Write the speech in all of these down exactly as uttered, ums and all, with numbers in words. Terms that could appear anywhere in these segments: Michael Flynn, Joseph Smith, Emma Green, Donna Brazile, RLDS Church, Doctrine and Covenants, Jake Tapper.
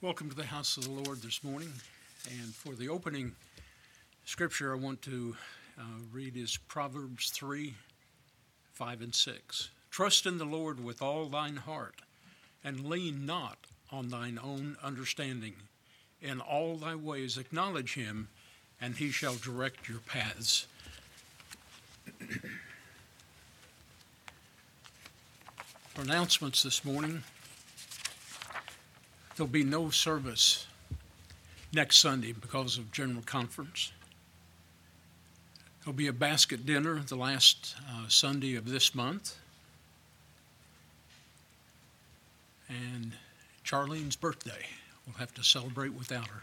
Welcome to the house of the Lord this morning, and for the opening scripture I want to uh, read is Proverbs three, five and six. Trust in the Lord with all thine heart, and lean not on thine own understanding. In all thy ways acknowledge him, and he shall direct your paths. For announcements this morning, there'll be no service next Sunday because of General Conference. There'll be a basket dinner the last uh, Sunday of this month. And Charlene's birthday. We'll have to celebrate without her.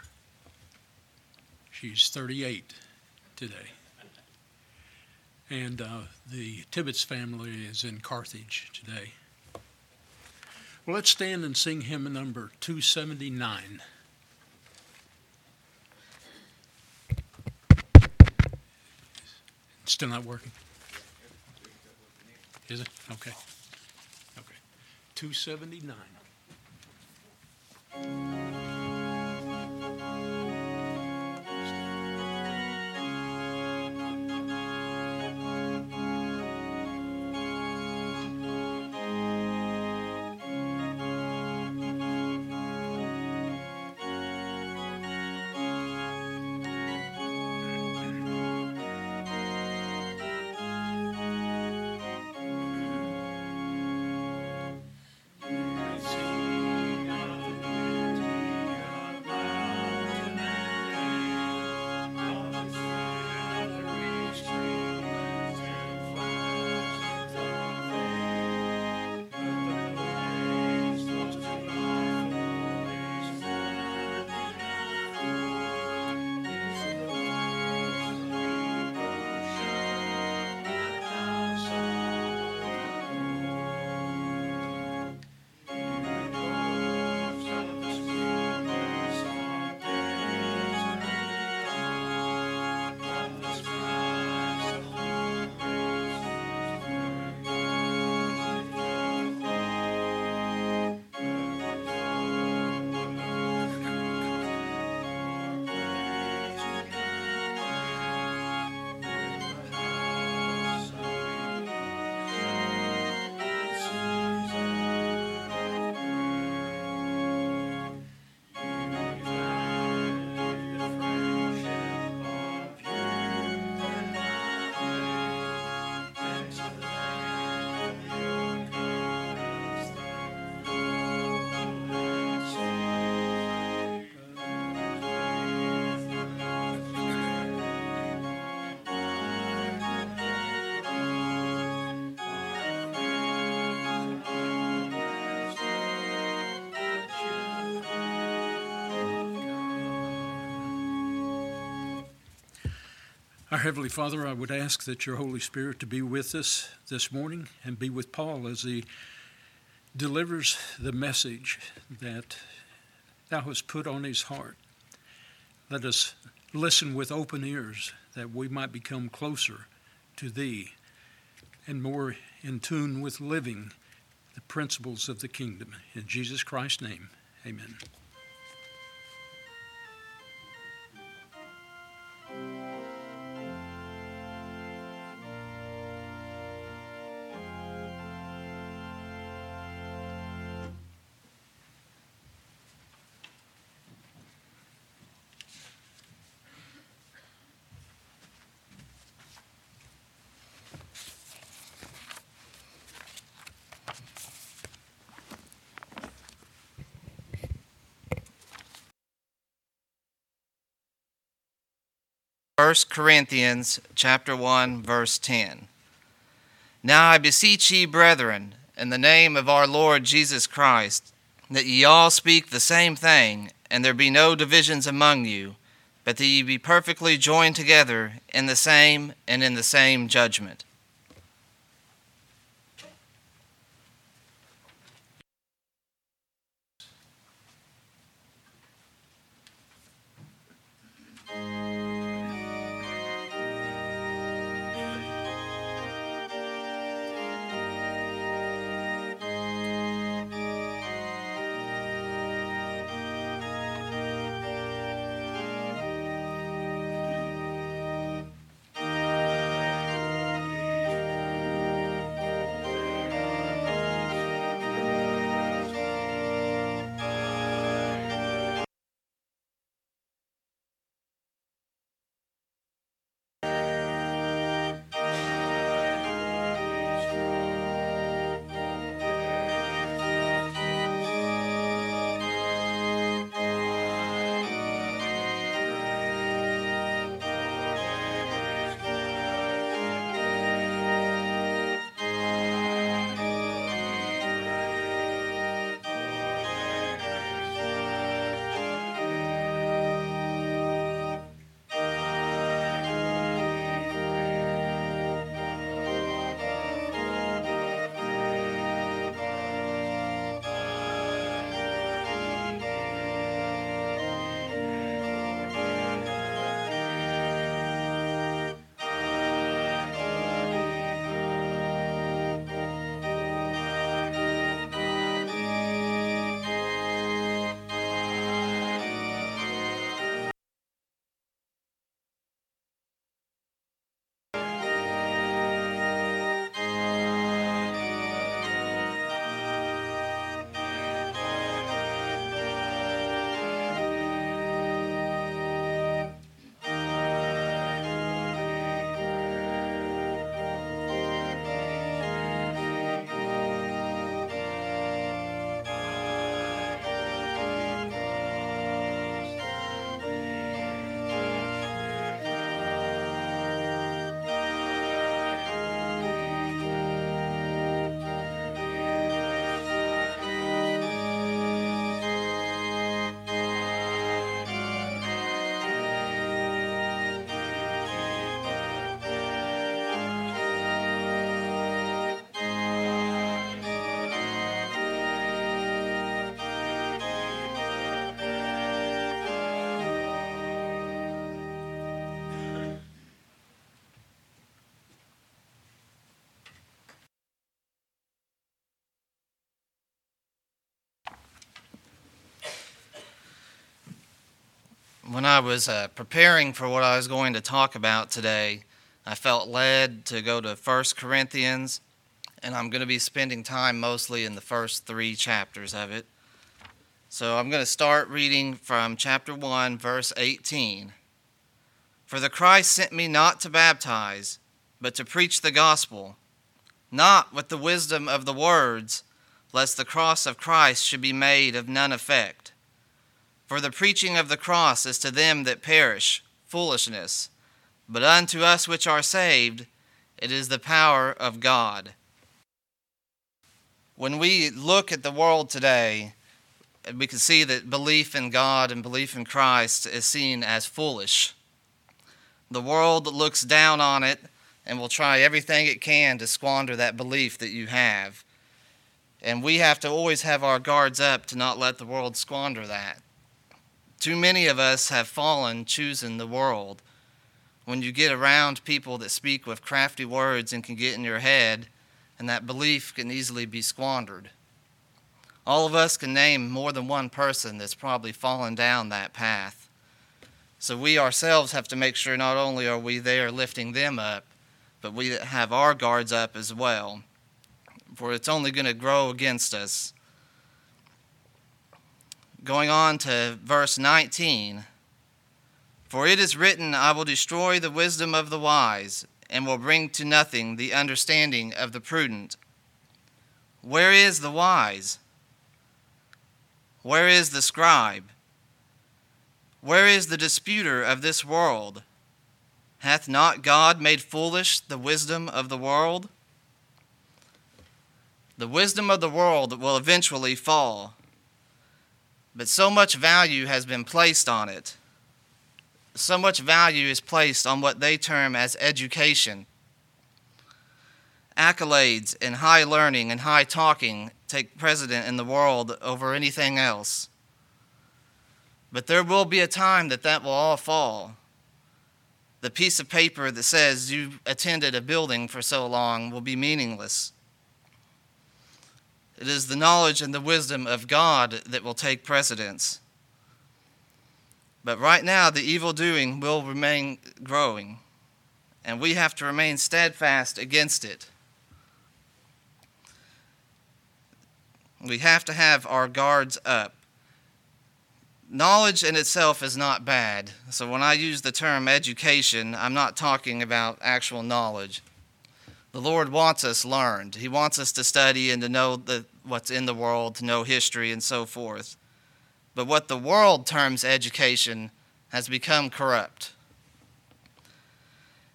She's thirty-eight today. And uh, the Tibbetts family is in Carthage today. Well, let's stand and sing hymn number two seventy-nine. It's still not working? Is it? Okay. Okay. two seventy-nine. Our Heavenly Father, I would ask that your Holy Spirit to be with us this morning and be with Paul as he delivers the message that thou hast put on his heart. Let us listen with open ears that we might become closer to thee and more in tune with living the principles of the kingdom. In Jesus Christ's name, amen. First Corinthians chapter one, verse ten. Now I beseech ye, brethren, in the name of our Lord Jesus Christ, that ye all speak the same thing, and there be no divisions among you, but that ye be perfectly joined together in the same and in the same judgment. When I was uh, preparing for what I was going to talk about today, I felt led to go to First Corinthians, and I'm going to be spending time mostly in the first three chapters of it. So I'm going to start reading from chapter one, verse eighteen. For the Christ sent me not to baptize, but to preach the gospel, not with the wisdom of the words, lest the cross of Christ should be made of none effect. For the preaching of the cross is to them that perish foolishness, but unto us which are saved it is the power of God. When we look at the world today, we can see that belief in God and belief in Christ is seen as foolish. The world looks down on it and will try everything it can to squander that belief that you have. And we have to always have our guards up to not let the world squander that. Too many of us have fallen choosing the world. When you get around people that speak with crafty words and can get in your head, and that belief can easily be squandered. All of us can name more than one person that's probably fallen down that path. So we ourselves have to make sure not only are we there lifting them up, but we have our guards up as well, for it's only going to grow against us. Going on to verse nineteen, for it is written, I will destroy the wisdom of the wise, and will bring to nothing the understanding of the prudent. Where is the wise? Where is the scribe? Where is the disputer of this world? Hath not God made foolish the wisdom of the world? The wisdom of the world will eventually fall, but so much value has been placed on it. So much value is placed on what they term as education. Accolades and high learning and high talking take precedent in the world over anything else. But there will be a time that that will all fall. The piece of paper that says you attended a building for so long will be meaningless. It is the knowledge and the wisdom of God that will take precedence. But right now, the evil doing will remain growing, and we have to remain steadfast against it. We have to have our guards up. Knowledge in itself is not bad. So when I use the term education, I'm not talking about actual knowledge. The Lord wants us learned. He wants us to study and to know the, what's in the world, to know history and so forth. But what the world terms education has become corrupt.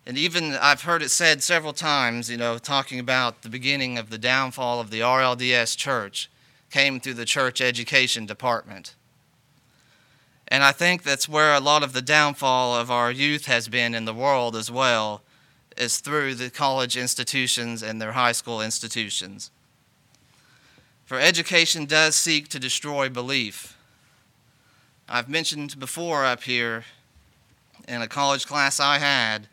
And even I've heard it said several times, you know, talking about the beginning of the downfall of the R L D S Church came through the church education department. And I think that's where a lot of the downfall of our youth has been in the world as well, is through the college institutions and their high school institutions. For education does seek to destroy belief. I've mentioned before up here in a college class I had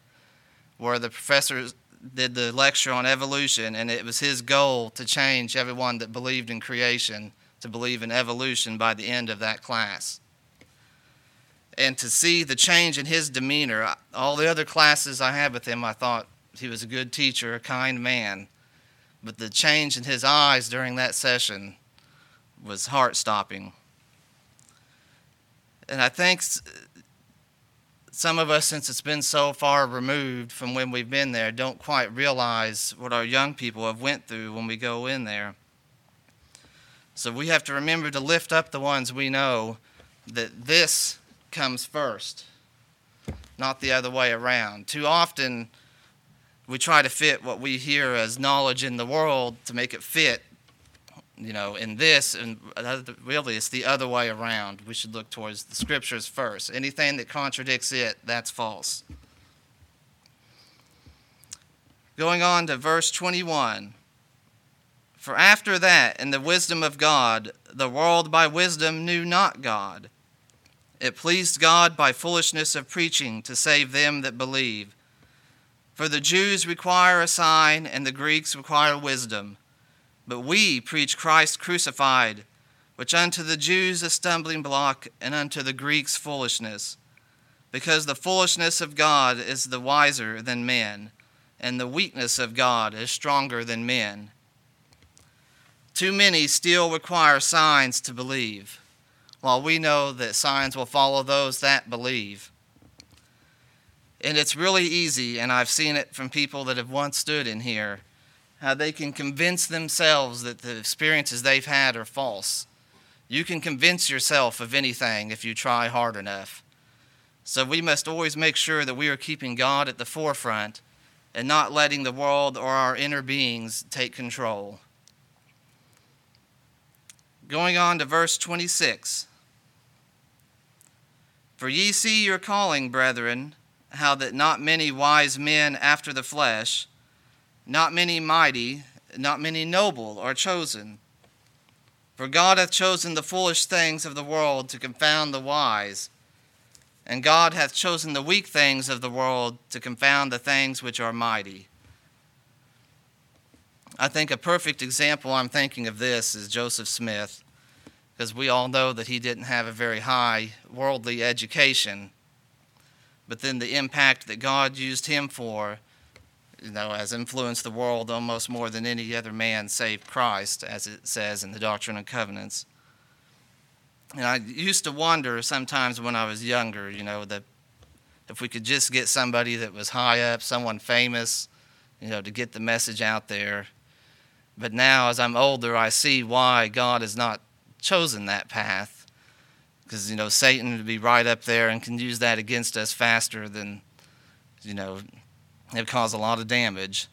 where the professor did the lecture on evolution, and it was his goal to change everyone that believed in creation to believe in evolution by the end of that class. And to see the change in his demeanor, all the other classes I had with him, I thought he was a good teacher, a kind man. But the change in his eyes during that session was heart-stopping. And I think some of us, since it's been so far removed from when we've been there, don't quite realize what our young people have went through when we go in there. So we have to remember to lift up the ones we know that this comes first, not the other way around. Too often we try to fit what we hear as knowledge in the world to make it fit, you know, in this, and really it's the other way around. We should look towards the scriptures first. Anything that contradicts it, that's false. Going on to verse twenty-one. For after that, in the wisdom of God, the world by wisdom knew not God. It pleased God by foolishness of preaching to save them that believe. For the Jews require a sign, and the Greeks require wisdom. But we preach Christ crucified, which unto the Jews a stumbling block, and unto the Greeks foolishness. because the foolishness of God is the wiser than men, and the weakness of God is stronger than men. Too many still require signs to believe, while we know that signs will follow those that believe. And it's really easy, and I've seen it from people that have once stood in here, how they can convince themselves that the experiences they've had are false. You can convince yourself of anything if you try hard enough. So we must always make sure that we are keeping God at the forefront and not letting the world or our inner beings take control. Going on to verse twenty-six. For ye see your calling, brethren, how that not many wise men after the flesh, not many mighty, not many noble are chosen. For God hath chosen the foolish things of the world to confound the wise, and God hath chosen the weak things of the world to confound the things which are mighty. I think a perfect example I'm thinking of this is Joseph Smith, because we all know that he didn't have a very high worldly education. But then the impact that God used him for, you know, has influenced the world almost more than any other man save Christ, as it says in the Doctrine and Covenants. And I used to wonder sometimes when I was younger, you know, that if we could just get somebody that was high up, someone famous, you know, to get the message out there. But now as I'm older, I see why God has not chosen that path. Because, you know, Satan would be right up there and can use that against us faster than, you know, it would cause a lot of damage.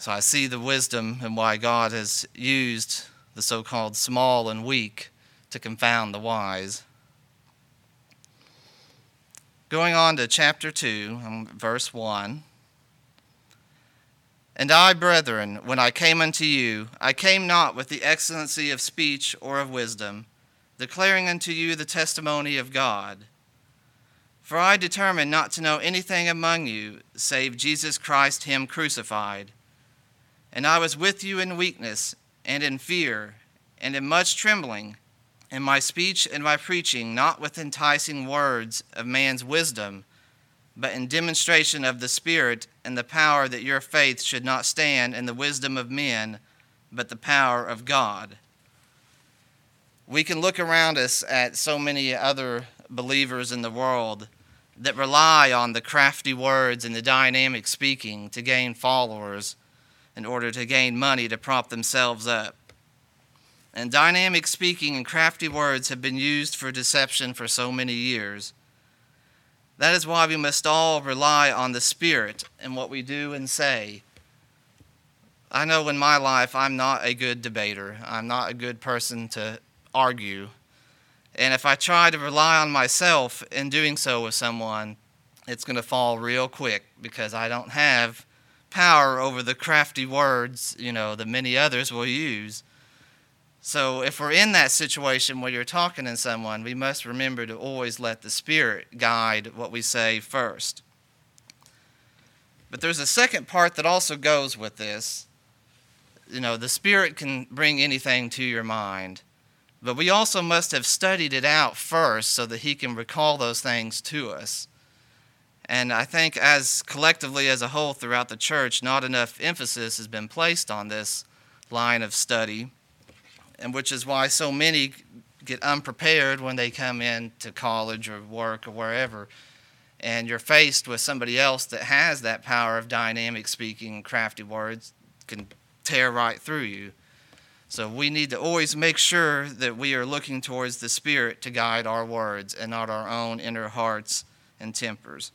So I see the wisdom and why God has used the so-called small and weak to confound the wise. Going on to chapter two, verse one. And I, brethren, when I came unto you, I came not with the excellency of speech or of wisdom, declaring unto you the testimony of God. For I determined not to know anything among you, save Jesus Christ him crucified. And I was with you in weakness, and in fear, and in much trembling, and my speech and my preaching not with enticing words of man's wisdom, but in demonstration of the Spirit and the power, that your faith should not stand in the wisdom of men, but the power of God. We can look around us at so many other believers in the world that rely on the crafty words and the dynamic speaking to gain followers in order to gain money to prop themselves up. And dynamic speaking and crafty words have been used for deception for so many years. That is why we must all rely on the Spirit in what we do and say. I know in my life I'm not a good debater. I'm not a good person to argue. And if I try to rely on myself in doing so with someone, it's going to fall real quick, because I don't have power over the crafty words, you know, that many others will use. So if we're in that situation where you're talking to someone, we must remember to always let the Spirit guide what we say first. But there's a second part that also goes with this. You know, the Spirit can bring anything to your mind, but we also must have studied it out first so that he can recall those things to us. And I think as collectively as a whole throughout the church, not enough emphasis has been placed on this line of study, and which is why so many get unprepared when they come in to college or work or wherever, and you're faced with somebody else that has that power of dynamic speaking and crafty words can tear right through you. So we need to always make sure that we are looking towards the Spirit to guide our words and not our own inner hearts and tempers.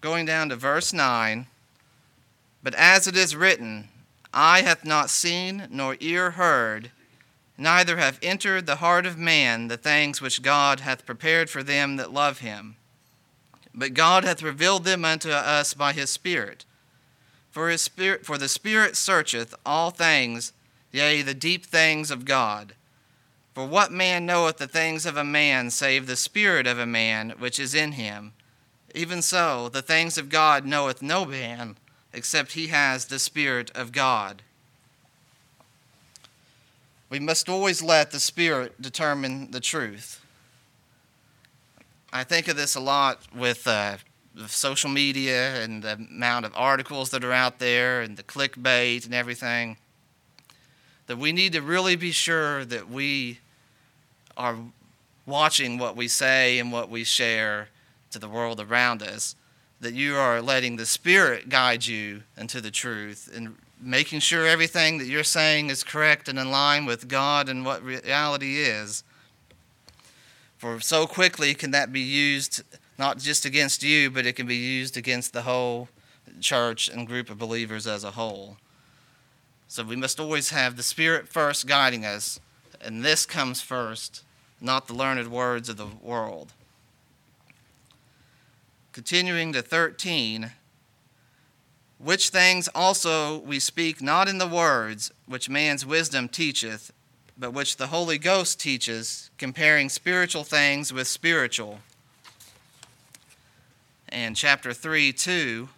Going down to verse nine, but as it is written, eye hath not seen nor ear heard, neither hath entered the heart of man the things which God hath prepared for them that love him. But God hath revealed them unto us by his Spirit. For his spirit, for the Spirit searcheth all things, yea, the deep things of God. For what man knoweth the things of a man, save the spirit of a man which is in him? Even so, the things of God knoweth no man, except he has the Spirit of God. We must always let the Spirit determine the truth. I think of this a lot with uh, social media and the amount of articles that are out there and the clickbait and everything, that we need to really be sure that we are watching what we say and what we share to the world around us, that you are letting the Spirit guide you into the truth and making sure everything that you're saying is correct and in line with God and what reality is. For so quickly can that be used not just against you, but it can be used against the whole church and group of believers as a whole. So we must always have the Spirit first guiding us, and this comes first, not the learned words of the world. Continuing to thirteen, which things also we speak not in the words which man's wisdom teacheth, but which the Holy Ghost teaches, comparing spiritual things with spiritual. And chapter three, two,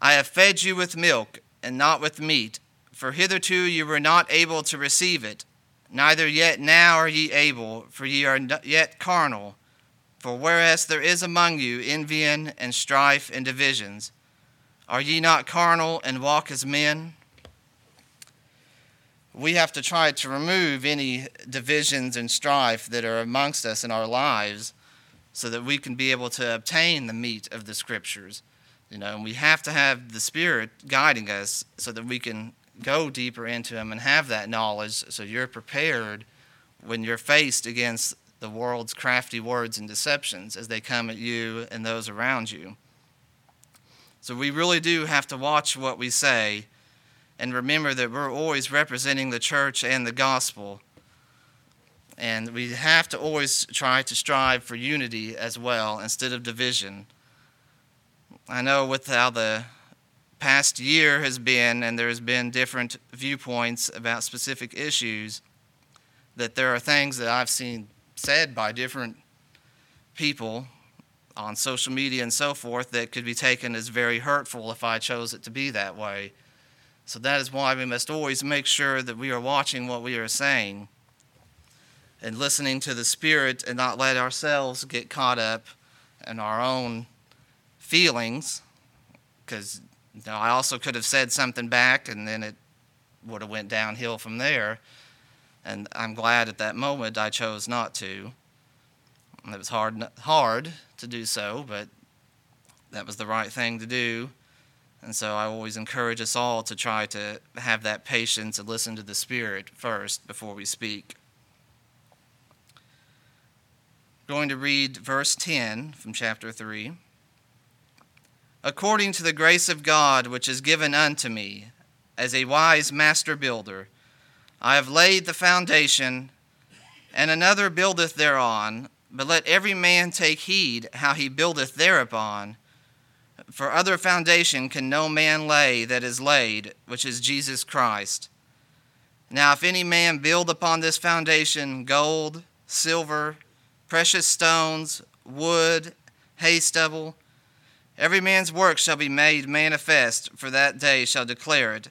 I have fed you with milk and not with meat, for hitherto you were not able to receive it, neither yet now are ye able, for ye are yet carnal. For whereas there is among you envying and strife and divisions, are ye not carnal and walk as men? We have to try to remove any divisions and strife that are amongst us in our lives so that we can be able to obtain the meat of the Scriptures. You know, and we have to have the Spirit guiding us so that we can go deeper into them and have that knowledge so you're prepared when you're faced against the world's crafty words and deceptions as they come at you and those around you. So we really do have to watch what we say and remember that we're always representing the church and the gospel. And we have to always try to strive for unity as well instead of division. I know with how the past year has been, and there's been different viewpoints about specific issues, that there are things that I've seen said by different people on social media and so forth that could be taken as very hurtful if I chose it to be that way. So that is why we must always make sure that we are watching what we are saying and listening to the Spirit and not let ourselves get caught up in our own feelings, because you know, I also could have said something back and then it would have went downhill from there. And I'm glad at that moment I chose not to. And it was hard, hard to do so, but that was the right thing to do. And so I always encourage us all to try to have that patience and listen to the Spirit first before we speak. I'm going to read verse ten from chapter three. According to the grace of God which is given unto me, as a wise master builder, I have laid the foundation, and another buildeth thereon. But let every man take heed how he buildeth thereupon. For other foundation can no man lay that is laid, which is Jesus Christ. Now if any man build upon this foundation gold, silver, precious stones, wood, hay stubble, every man's work shall be made manifest, for that day shall declare it,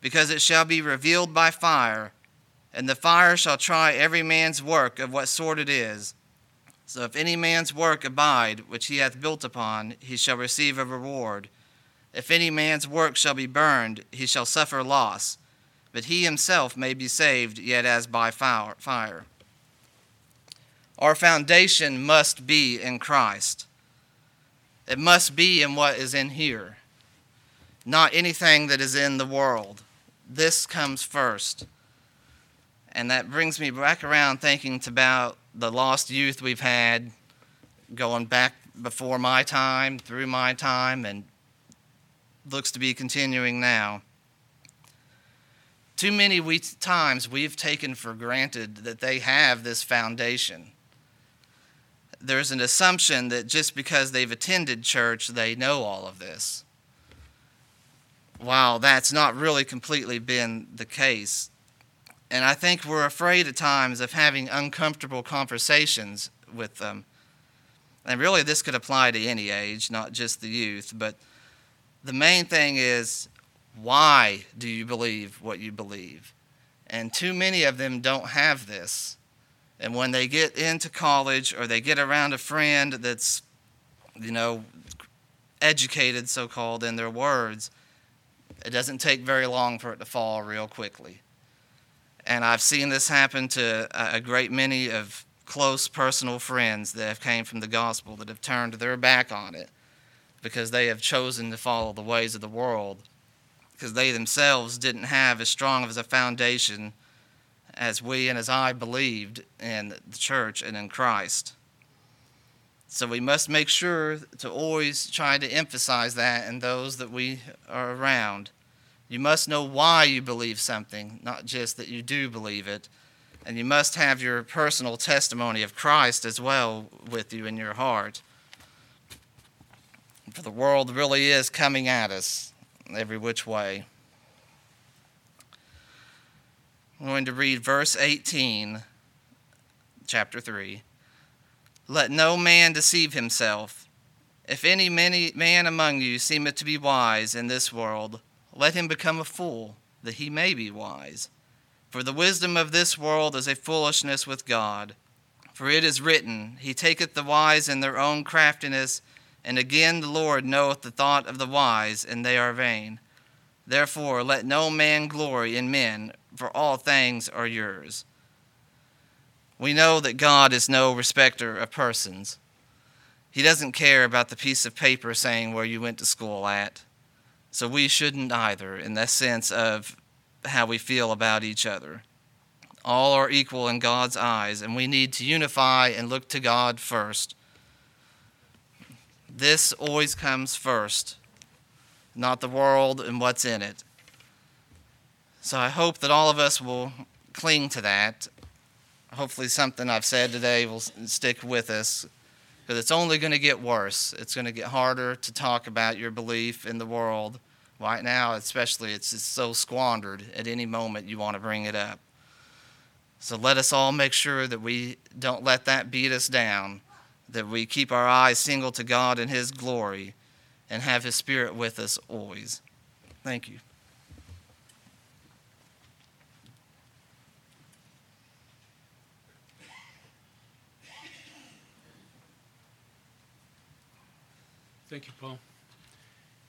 because it shall be revealed by fire, and the fire shall try every man's work of what sort it is. So if any man's work abide, which he hath built upon, he shall receive a reward. If any man's work shall be burned, he shall suffer loss, but he himself may be saved, yet as by fire. Our foundation must be in Christ. It must be in what is in here, not anything that is in the world. This comes first. And that brings me back around thinking about the lost youth we've had going back before my time, through my time, and looks to be continuing now. Too many we, times we've taken for granted that they have this foundation. There's an assumption that just because they've attended church, they know all of this. While that's not really completely been the case. And I think we're afraid at times of having uncomfortable conversations with them. And really this could apply to any age, not just the youth. But the main thing is, why do you believe what you believe? And too many of them don't have this. And when they get into college or they get around a friend that's, you know, educated, so-called, in their words, it doesn't take very long for it to fall real quickly. And I've seen this happen to a great many of close personal friends that have came from the gospel that have turned their back on it because they have chosen to follow the ways of the world because they themselves didn't have as strong of a foundation as we and as I believed in the church and in Christ. So we must make sure to always try to emphasize that in those that we are around. You must know why you believe something, not just that you do believe it. And you must have your personal testimony of Christ as well with you in your heart. For the world really is coming at us every which way. I'm going to read verse eighteen, chapter three. Let no man deceive himself. If any man among you seemeth to be wise in this world, let him become a fool, that he may be wise. For the wisdom of this world is a foolishness with God. For it is written, He taketh the wise in their own craftiness, and again the Lord knoweth the thought of the wise, and they are vain. Therefore let no man glory in men, for all things are yours. We know that God is no respecter of persons. He doesn't care about the piece of paper saying where you went to school at. So we shouldn't either in that sense of how we feel about each other. All are equal in God's eyes, and we need to unify and look to God first. This always comes first, not the world and what's in it. So I hope that all of us will cling to that. Hopefully something I've said today will stick with us, because it's only going to get worse. It's going to get harder to talk about your belief in the world. Right now, especially, it's just so squandered at any moment you want to bring it up. So let us all make sure that we don't let that beat us down, that we keep our eyes single to God and His glory and have His Spirit with us always. Thank you. Thank you, Paul.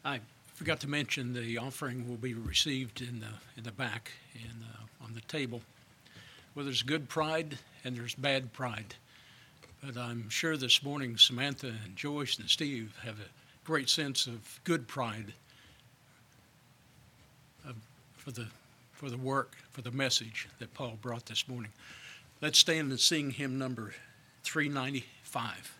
I forgot to mention the offering will be received in the in the back and uh, on the table. Well, there's good pride and there's bad pride, but I'm sure this morning Samantha and Joyce and Steve have a great sense of good pride of, for the for the work for the message that Paul brought this morning. Let's stand and sing hymn number three ninety-five.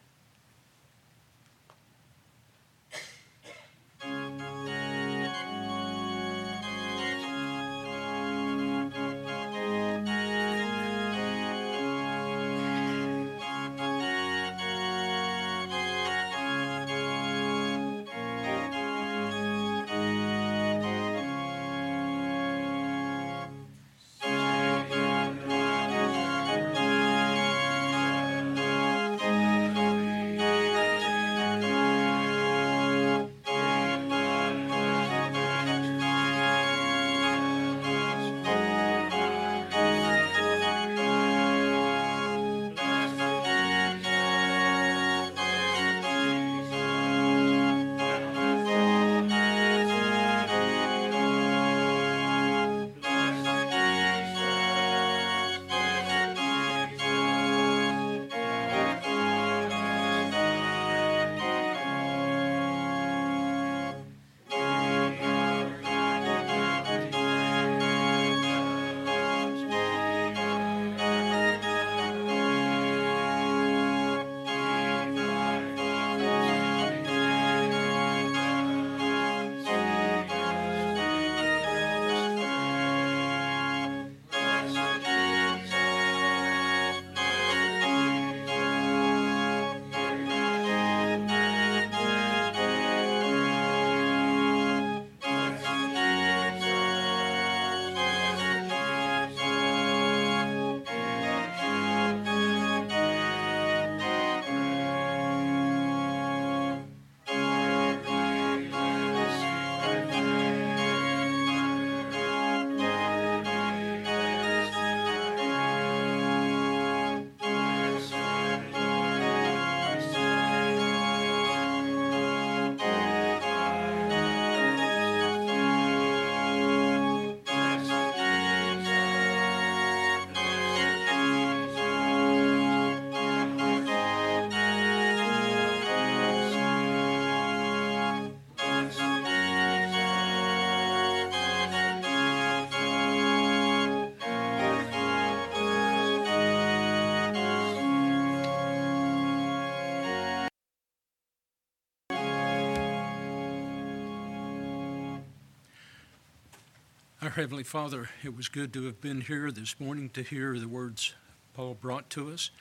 Our Heavenly Father, it was good to have been here this morning to hear the words Paul brought to us.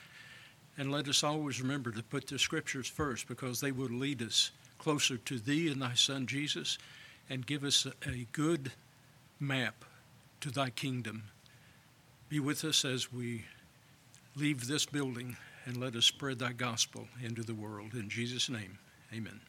And let us always remember to put the scriptures first, because they will lead us closer to Thee and Thy Son Jesus, and give us a good map to Thy kingdom. Be with us as we leave this building, and let us spread Thy gospel into the world. In Jesus' name, amen.